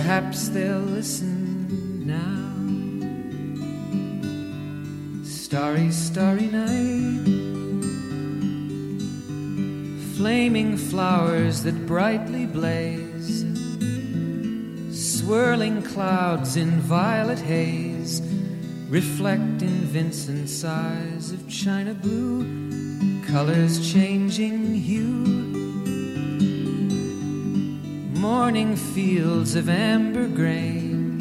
Perhaps they'll listen now. Starry, starry night, flaming flowers that brightly blaze, swirling clouds in violet haze, reflect in Vincent's eyes of china blue, colors changing hue, morning fields of amber grain,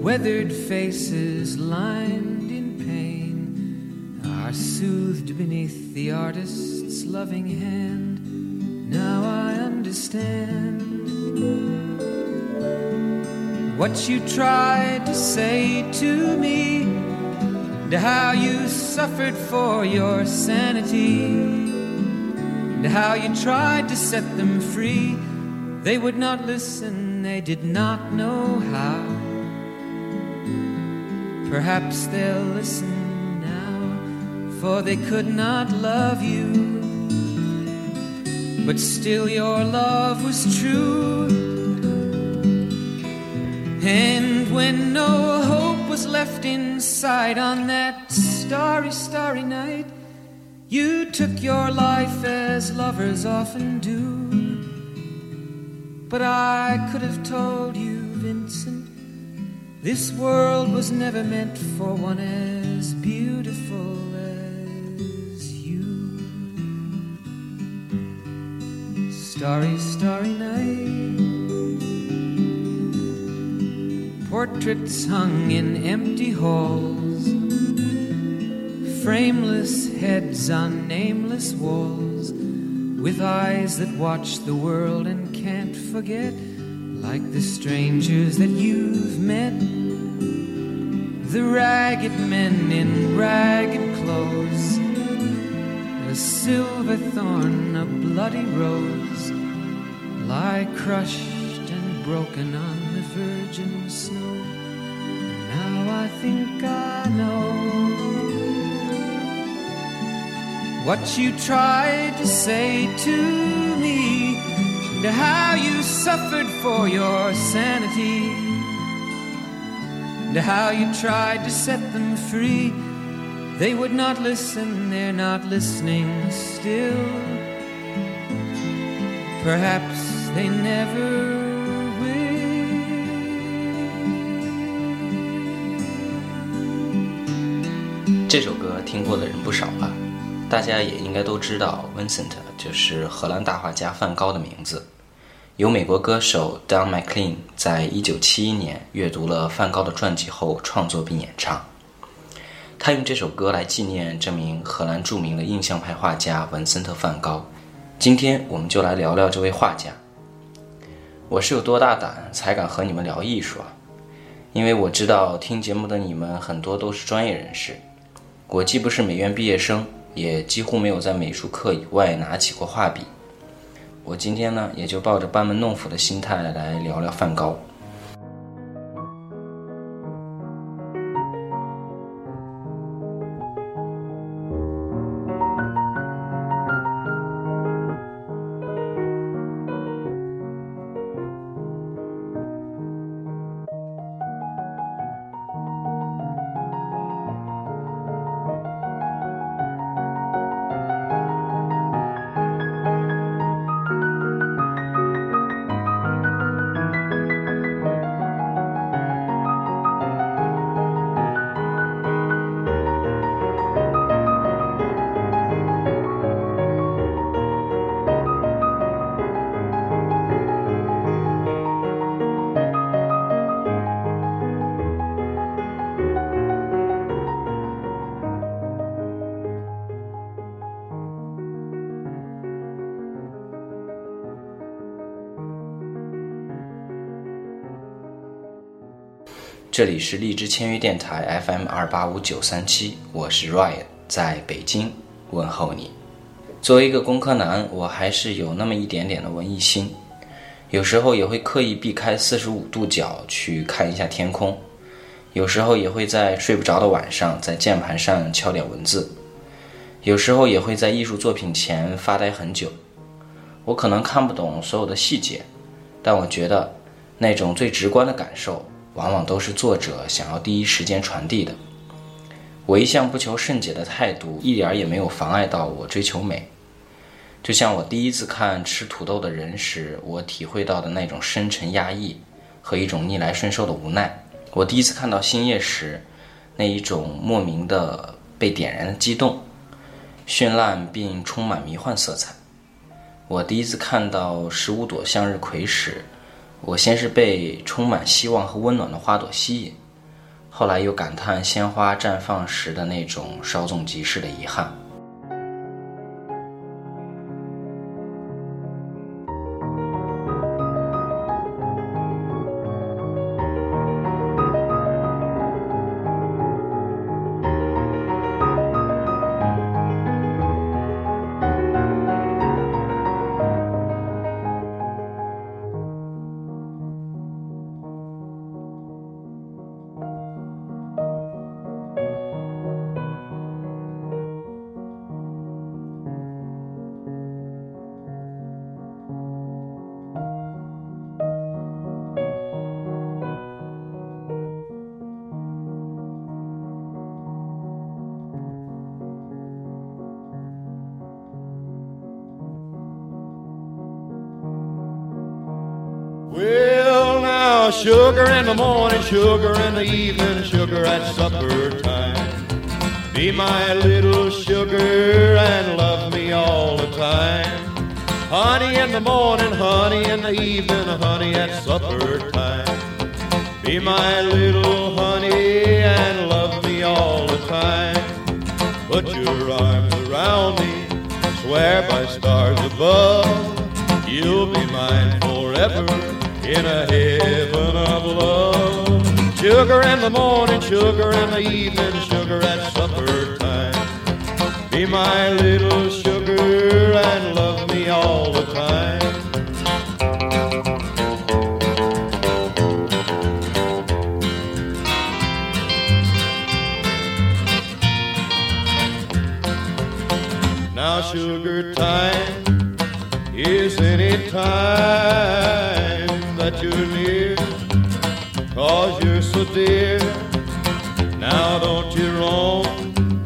weathered faces lined in pain are soothed beneath the artist's loving hand. Now I understand what you tried to say to me, and how you suffered for your sanity, and how you tried to set them free. They would not listen, they did not know how. Perhaps they'll listen now, for they could not love you, but still your love was true. And when no hope was left in sight on that starry, starry night, you took your life as lovers often do. But I could have told you, Vincent, this world was never meant for one as beautiful as you. Starry, starry night, portraits hung in empty halls, frameless heads on nameless walls, with eyes that watch the world and can't forget, like the strangers that you've met, the ragged men in ragged clothes, a silver thorn, a bloody rose, lie crushed and broken on virgin snow. Now I think I know what you tried to say to me, and how you suffered for your sanity, and how you tried to set them free. They would not listen, they're not listening still. Perhaps they never这首歌听过的人不少吧，大家也应该都知道 Vincent 就是荷兰大画家梵高的名字。由美国歌手 Don McLean 在1971年阅读了梵高的传记后创作并演唱，他用这首歌来纪念这名荷兰著名的印象派画家文森特·梵高。今天我们就来聊聊这位画家。我是有多大胆才敢和你们聊艺术啊？因为我知道听节目的你们很多都是专业人士，我既不是美院毕业生，也几乎没有在美术课以外拿起过画笔。我今天呢，也就抱着班门弄斧的心态来聊聊梵高。这里是荔枝签约电台 FM285937， 我是 Ryan， 在北京问候你。作为一个工科男，我还是有那么一点点的文艺心，有时候也会刻意避开45度角去看一下天空，有时候也会在睡不着的晚上在键盘上敲点文字，有时候也会在艺术作品前发呆很久。我可能看不懂所有的细节，但我觉得那种最直观的感受往往都是作者想要第一时间传递的。我一向不求甚解的态度一点也没有妨碍到我追求美，就像我第一次看《吃土豆的人》时，我体会到的那种深沉压抑和一种逆来顺受的无奈，我第一次看到《星夜》时那一种莫名的被点燃的激动，绚烂并充满迷幻色彩。我第一次看到15朵向日葵时，我先是被充满希望和温暖的花朵吸引，后来又感叹鲜花绽放时的那种稍纵即逝的遗憾。Sugar in the morning, sugar in the evening, sugar at supper time. Be my little sugar and love me all the time. Honey in the morning, honey in the evening, honey at supper time. Be my little honey and love me all the time. Put your arms around me, swear by stars above, you'll be mine forever.In a heaven of love. Sugar in the morning, sugar in the evening, sugar at supper time. Be my little sugar and love me all the time.Now sugar time is any time.That you're near, cause you're so dear. Now don't you roam,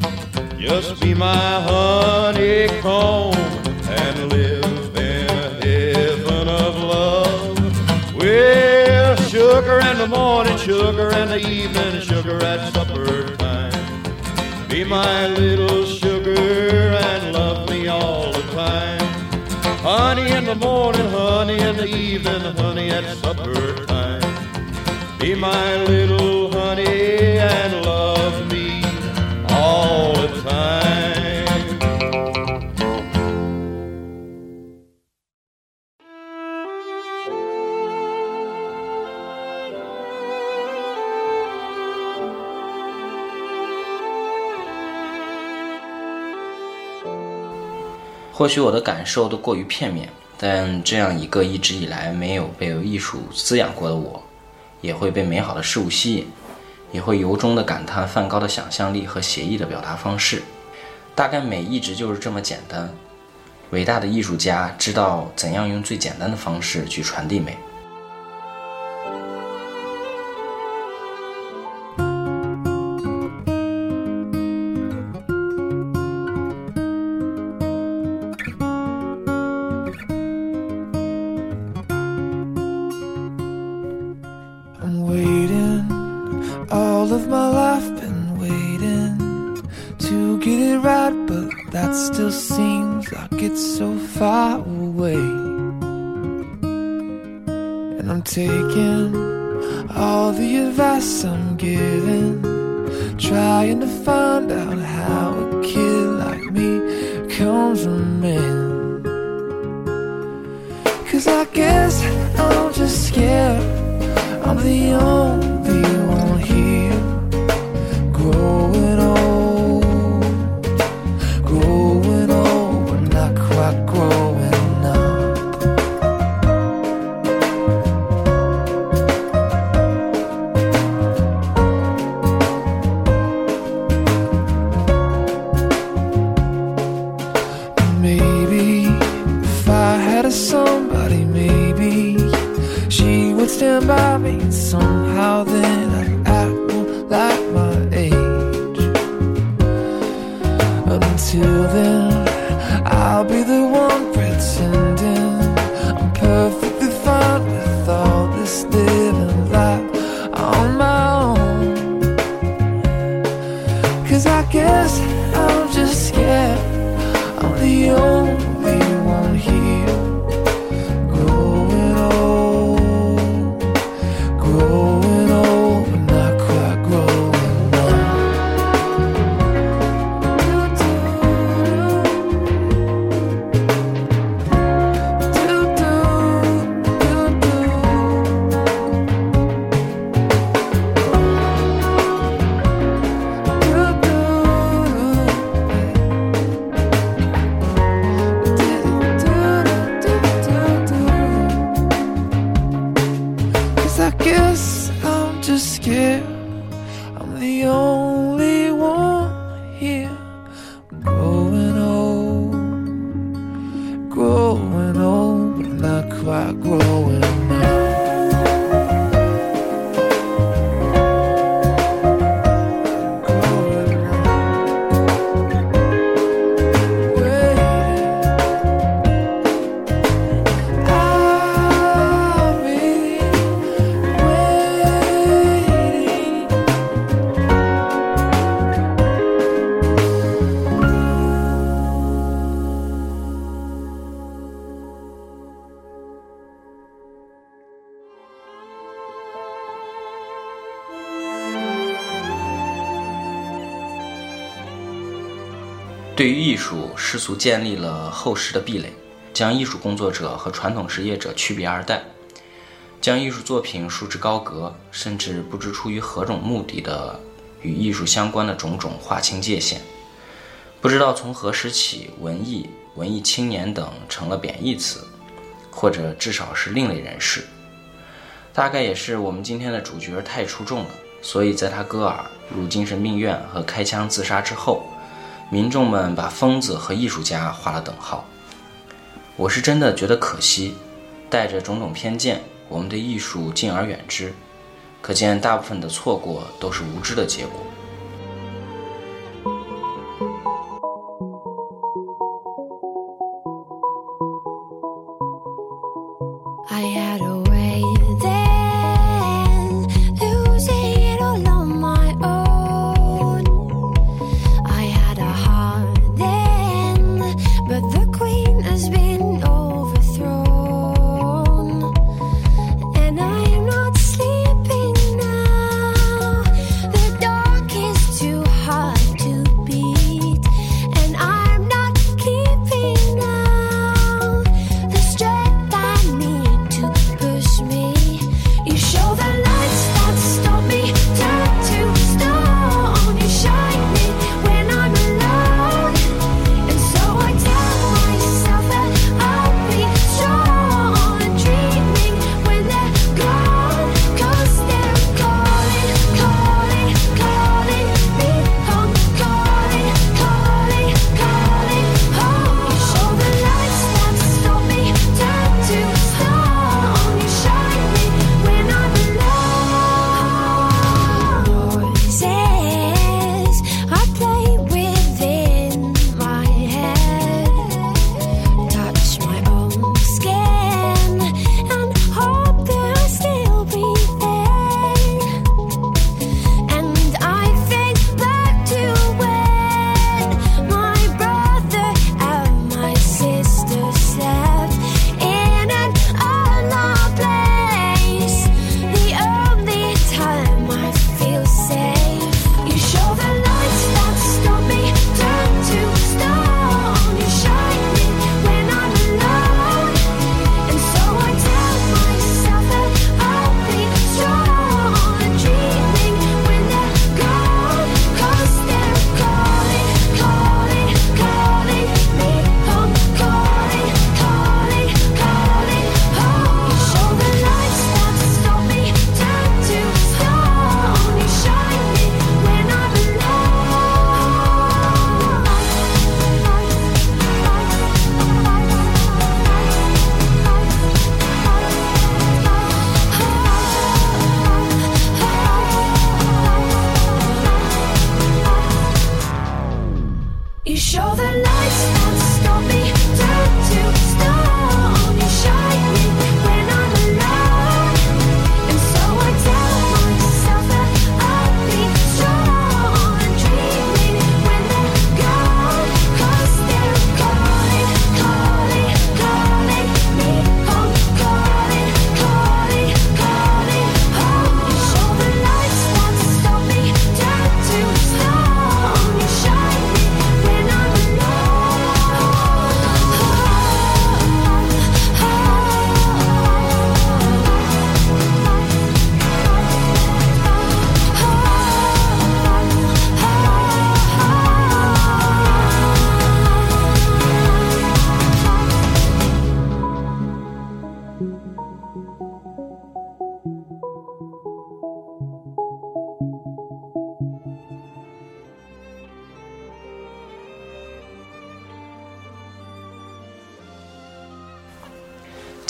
just be my honeycomb and live in a heaven of love. Well, sugar in the morning, sugar in the evening, sugar at supper time. Be my little sugar and love me all the time.Honey in the morning, honey in the evening, honey at supper time. Be my little honey and love me all the time. 或许我的感受都过于片面，但这样一个一直以来没有被艺术滋养过的我，也会被美好的事物吸引，也会由衷地感叹梵高的想象力和写意的表达方式。大概美一直就是这么简单，伟大的艺术家知道怎样用最简单的方式去传递美。I guess I'm just scared I'm the only one stand by me somehow, then I act like my age. Until then, I'll be the one pretending I'm perfectly fine with all this living life on my own. Cause I guess I'm just scared I'm the only one here.对于艺术，世俗建立了厚实的壁垒，将艺术工作者和传统职业者区别二待，将艺术作品束之高阁，甚至不知出于何种目的的与艺术相关的种种划清界限。不知道从何时起，文艺青年等成了贬义词，或者至少是另类人士。大概也是我们今天的主角太出众了，所以在他戈尔入精神病院和开枪自杀之后，民众们把疯子和艺术家画了等号。我是真的觉得可惜，带着种种偏见，我们对艺术敬而远之，可见大部分的错过都是无知的结果。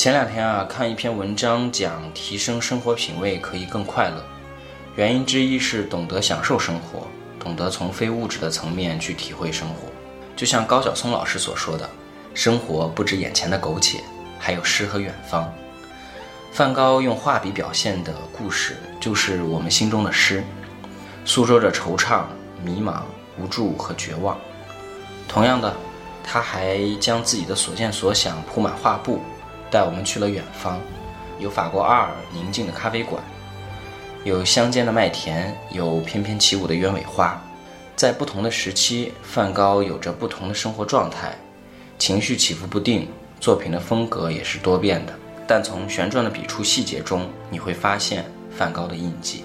前两天啊，看一篇文章讲提升生活品味可以更快乐，原因之一是懂得享受生活，懂得从非物质的层面去体会生活。就像高晓松老师所说的，生活不止眼前的苟且，还有诗和远方。梵高用画笔表现的故事，就是我们心中的诗，诉说着惆怅、迷茫、无助和绝望。同样的，他还将自己的所见所想铺满画布，带我们去了远方，有法国阿尔宁静的咖啡馆，有乡间的麦田，有翩翩起舞的鸢尾花。在不同的时期，梵高有着不同的生活状态，情绪起伏不定，作品的风格也是多变的，但从旋转的笔触细节中，你会发现梵高的印记。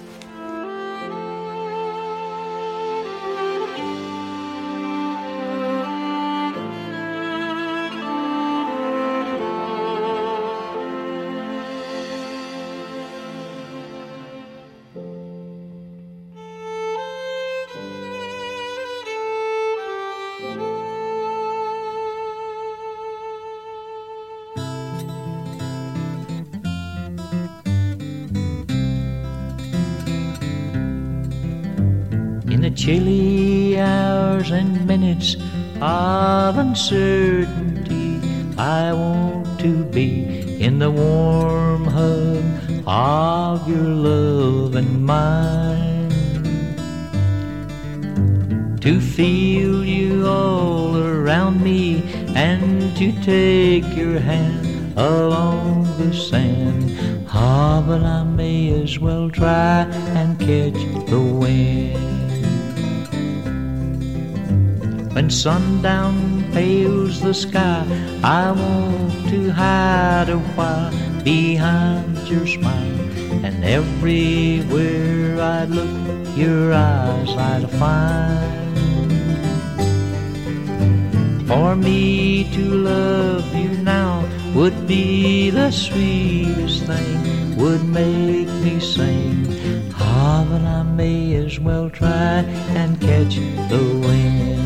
Chilly hours and minutes of uncertainty, I want to be in the warm hug of your love and mine, to feel you all around me and to take your hand along the sand. Ah, but I may as well try and catch the wind. When sundown pales the sky, I want to hide a while behind your smile, and everywhere I look, your eyes I'd find. For me to love you now would be the sweetest thing, would make me sing. Ah, but I may as well try and catch the wind.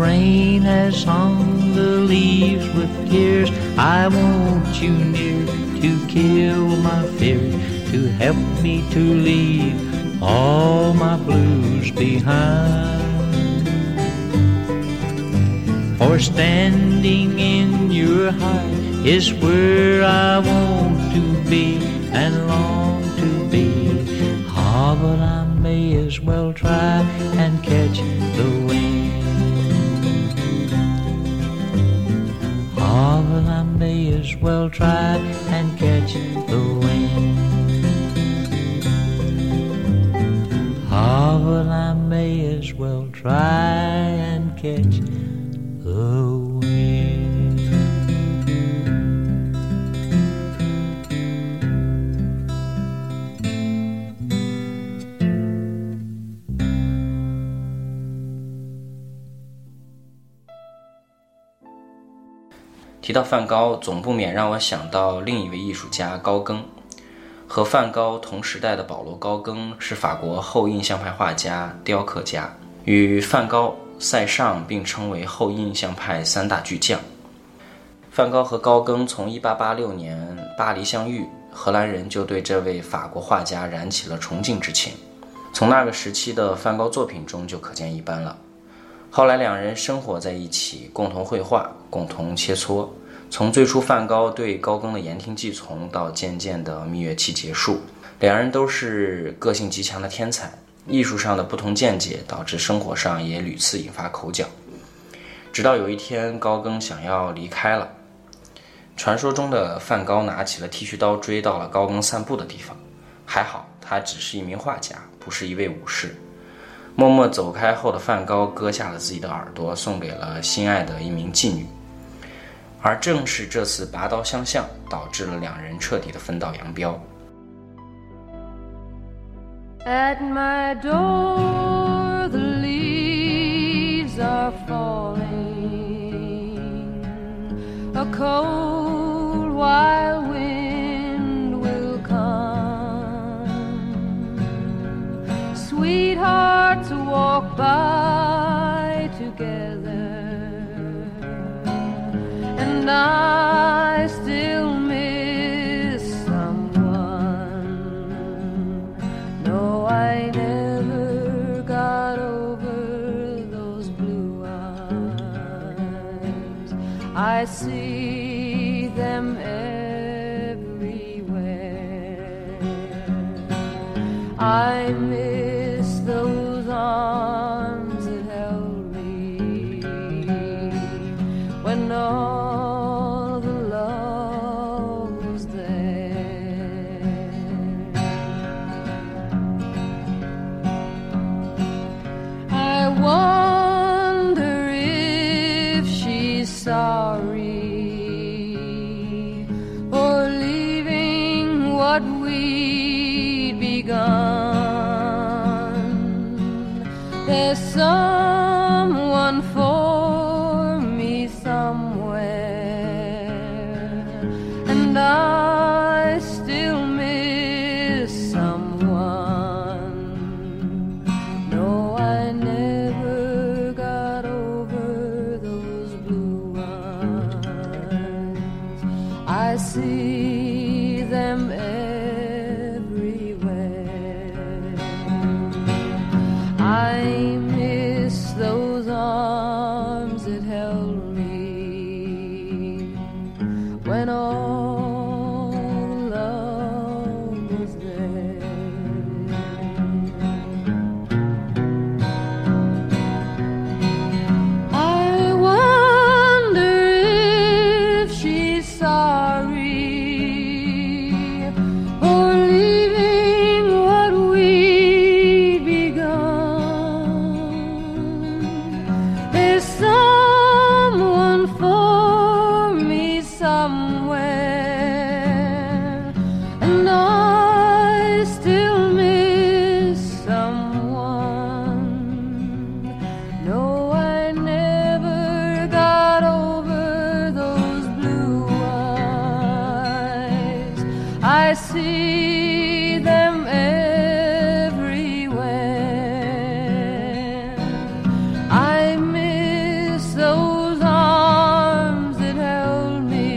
Rain has hung the leaves with tears, I want you near to kill my fears, to help me to leave all my blues behind. For standing in your heart is where I want to be and long to be. Ah, but I may as well try and catch the wind. Oh, well, I may as well try and catch the wind. Oh, well, I may as well try and catch the wind.提到梵高，总不免让我想到另一位艺术家高更。和梵高同时代的保罗·高更是法国后印象派画家、雕刻家，与梵高、塞尚并称为后印象派三大巨匠。梵高和高更从1886年巴黎相遇，荷兰人就对这位法国画家燃起了崇敬之情，从那个时期的梵高作品中就可见一斑了。后来两人生活在一起，共同绘画，共同切磋，从最初梵高对高更的言听计从，到渐渐的蜜月期结束，两人都是个性极强的天才，艺术上的不同见解导致生活上也屡次引发口角。直到有一天，高更想要离开了，传说中的梵高拿起了剃须刀，追到了高更散步的地方。还好他只是一名画家，不是一位武士。默默走开后的梵高割下了自己的耳朵，送给了心爱的一名妓女，而正是这次拔刀相向，导致了两人彻底的分道扬镳。 At my door the leaves are falling, a cold wild wind start to walk by together, and I still miss someone. No, I never got over those blue eyes. I see them everywhere. I miss those arms that held me when all the love was there. I wonder if she's sorry for leaving what we'd begun. There's someone for me somewhere, and I still miss someone. No, I never got over those blue eyes. I see them everywhere. I miss those arms that held me when all love was there. I wonder if she's sorry for leaving what we'd begun. There's someone for me somewhere, and I still miss someone. No, I never got over those blue eyes. I see them everywhere. I miss those arms that held me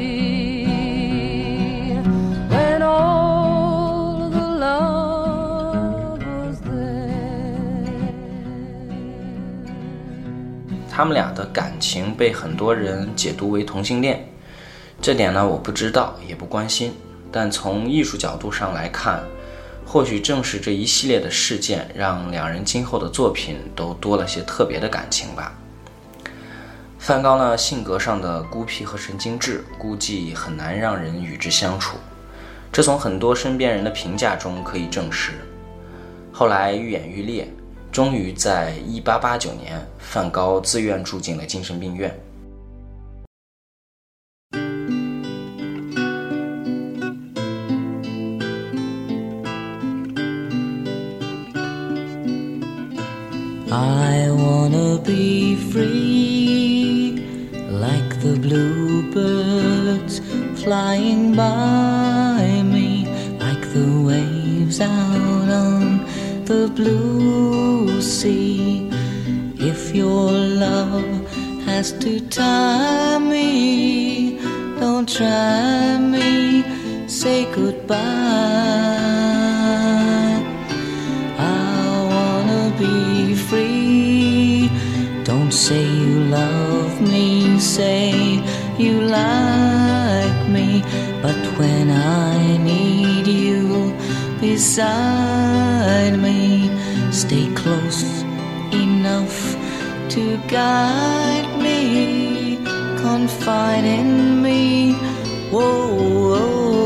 when all the love was there。他们俩的感情被很多人解读为同性恋，这点呢我不知道也不关心，但从艺术角度上来看，或许正是这一系列的事件让两人今后的作品都多了些特别的感情吧。梵高呢，性格上的孤僻和神经质估计很难让人与之相处，这从很多身边人的评价中可以证实。后来愈演愈烈，终于在1889年，梵高自愿住进了精神病院。I wanna be free, like the bluebirds flying by me, like the waves out on the blue sea. If your love has to tie me, don't try me, say goodbye. I wanna be free, don't say you love me, say you like me, but when I need you beside me, stay close enough to guide me, confide in me, whoa, whoa.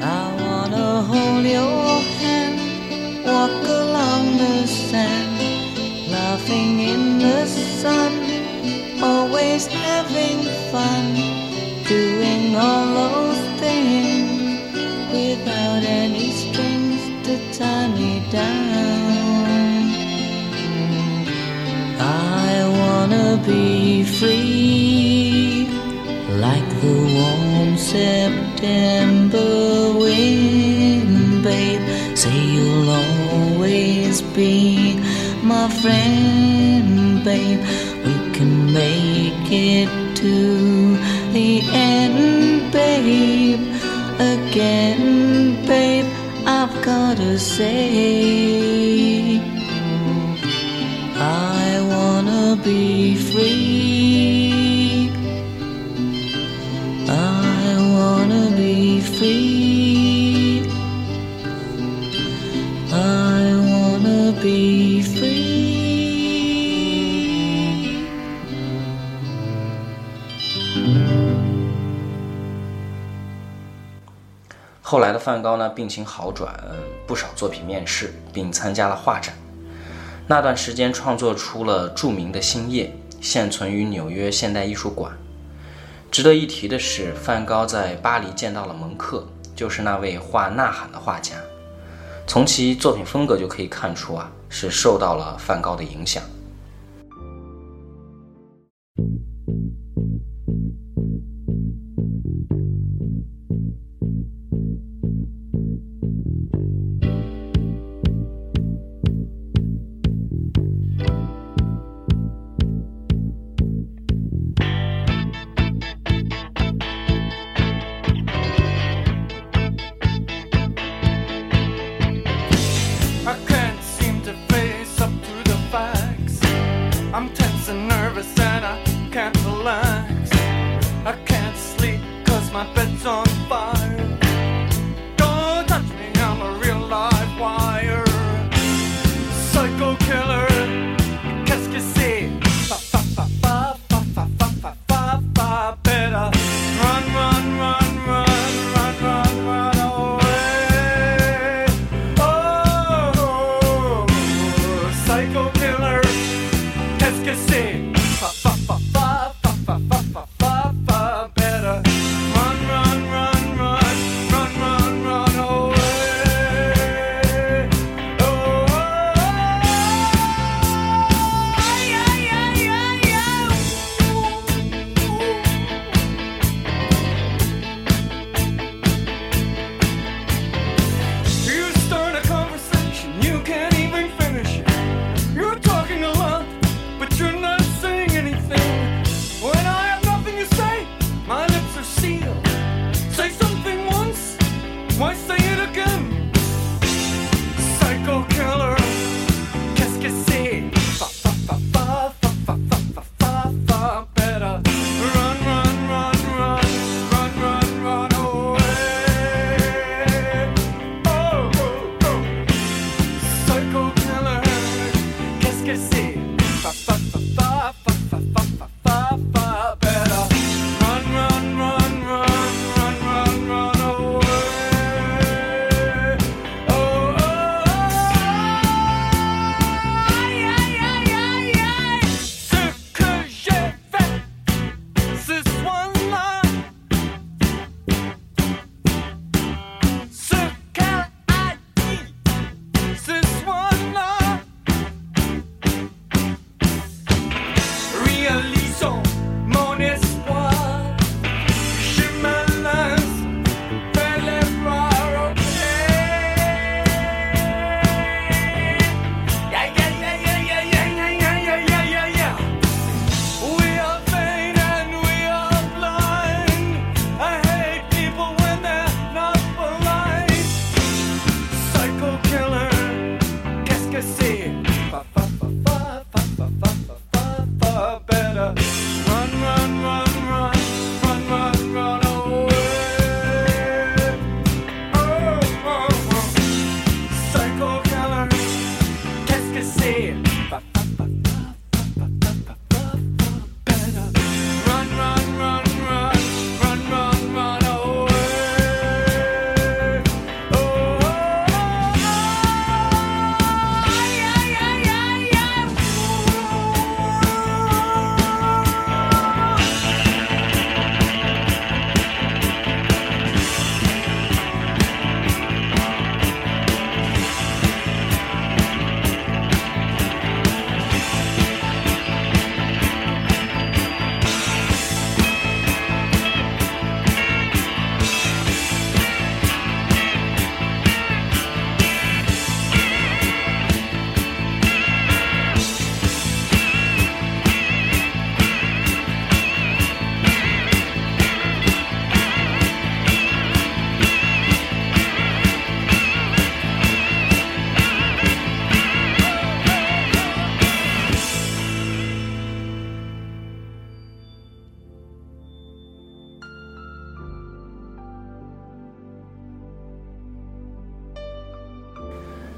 I wanna hold your hand, walk along the sand, laughing in the sun, always having fun, doing all those things without any strings to tie me down. I wanna be free, like the warm September wind, babe, say always be my friend, babe. We can make it to the end, babe. Again, babe, I've gotta say, I wanna be free. I wanna be free. I wanna be free. 后来的梵高呢，病情好转，不少作品面世，并参加了画展。那段时间创作出了著名的《星夜》，现存于纽约现代艺术馆。值得一提的是，梵高在巴黎见到了蒙克，就是那位画《呐喊》的画家。从其作品风格就可以看出啊，是受到了梵高的影响。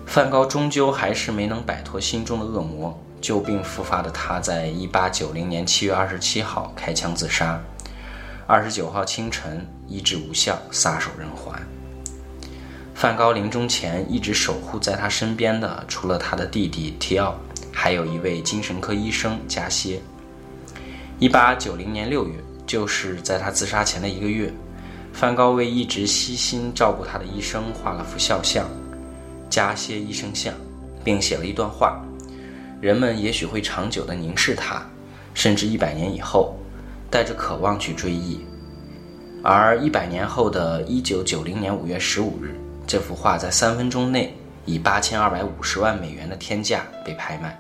梵高终究还是没能摆脱心中的恶魔，旧病复发的他在1890年7月27号开枪自杀，29号清晨医治无效，撒手人寰。梵高临终前一直守护在他身边的，除了他的弟弟提奥，还有一位精神科医生加歇。1890年6月，就是在他自杀前的1个月，梵高为一直悉心照顾他的医生画了幅肖像，加歇医生像，并写了一段话：人们也许会长久地凝视他，甚至100年以后，带着渴望去追忆。而100年后的1990年5月15日，这幅画在3分钟内以8250万美元的天价被拍卖，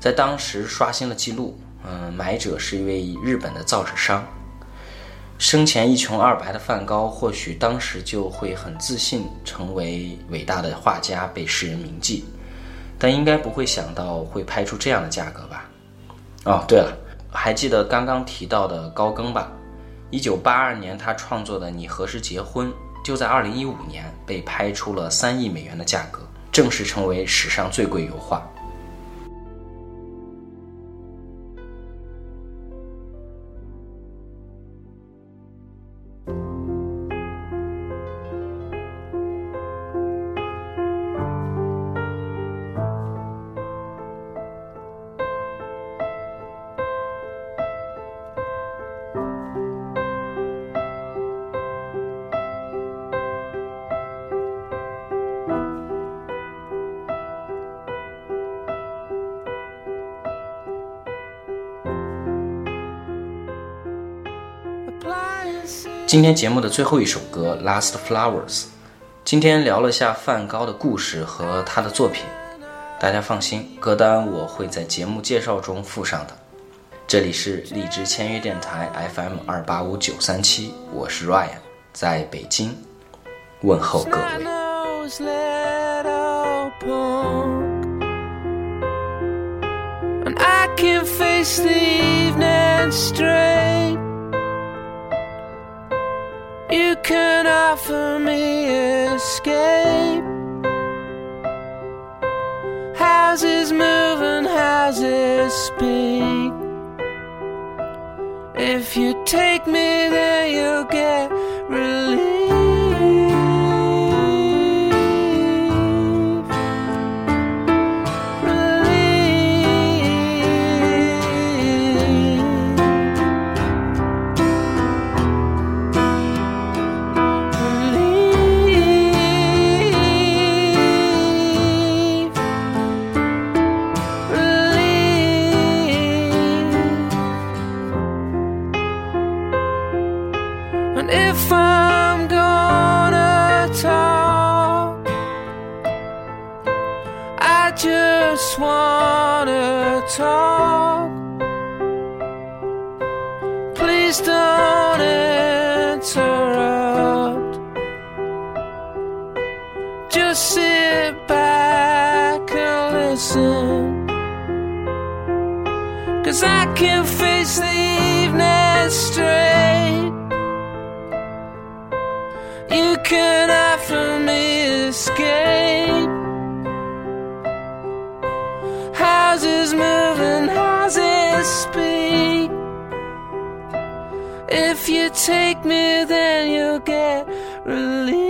在当时刷新了纪录。买者是一位日本的造纸商。生前一穷二白的梵高，或许当时就会很自信成为伟大的画家，被世人铭记，但应该不会想到会拍出这样的价格吧。哦，对了，还记得刚刚提到的高更吧？1982年他创作的《你何时结婚》就在2015年被拍出了3亿美元的价格，正式成为史上最贵油画。今天节目的最后一首歌《Last Flowers》，今天聊了下梵高的故事和他的作品，大家放心，歌单我会在节目介绍中附上的。这里是荔枝签约电台 FM285937， 我是 Ryan， 在北京问候各位。You can offer me escape. Houses move and houses speak. If you take me there, you'll get Cause I can face the evening straight. You can offer me escape. Houses move and houses speak. If you take me then you'll get relief.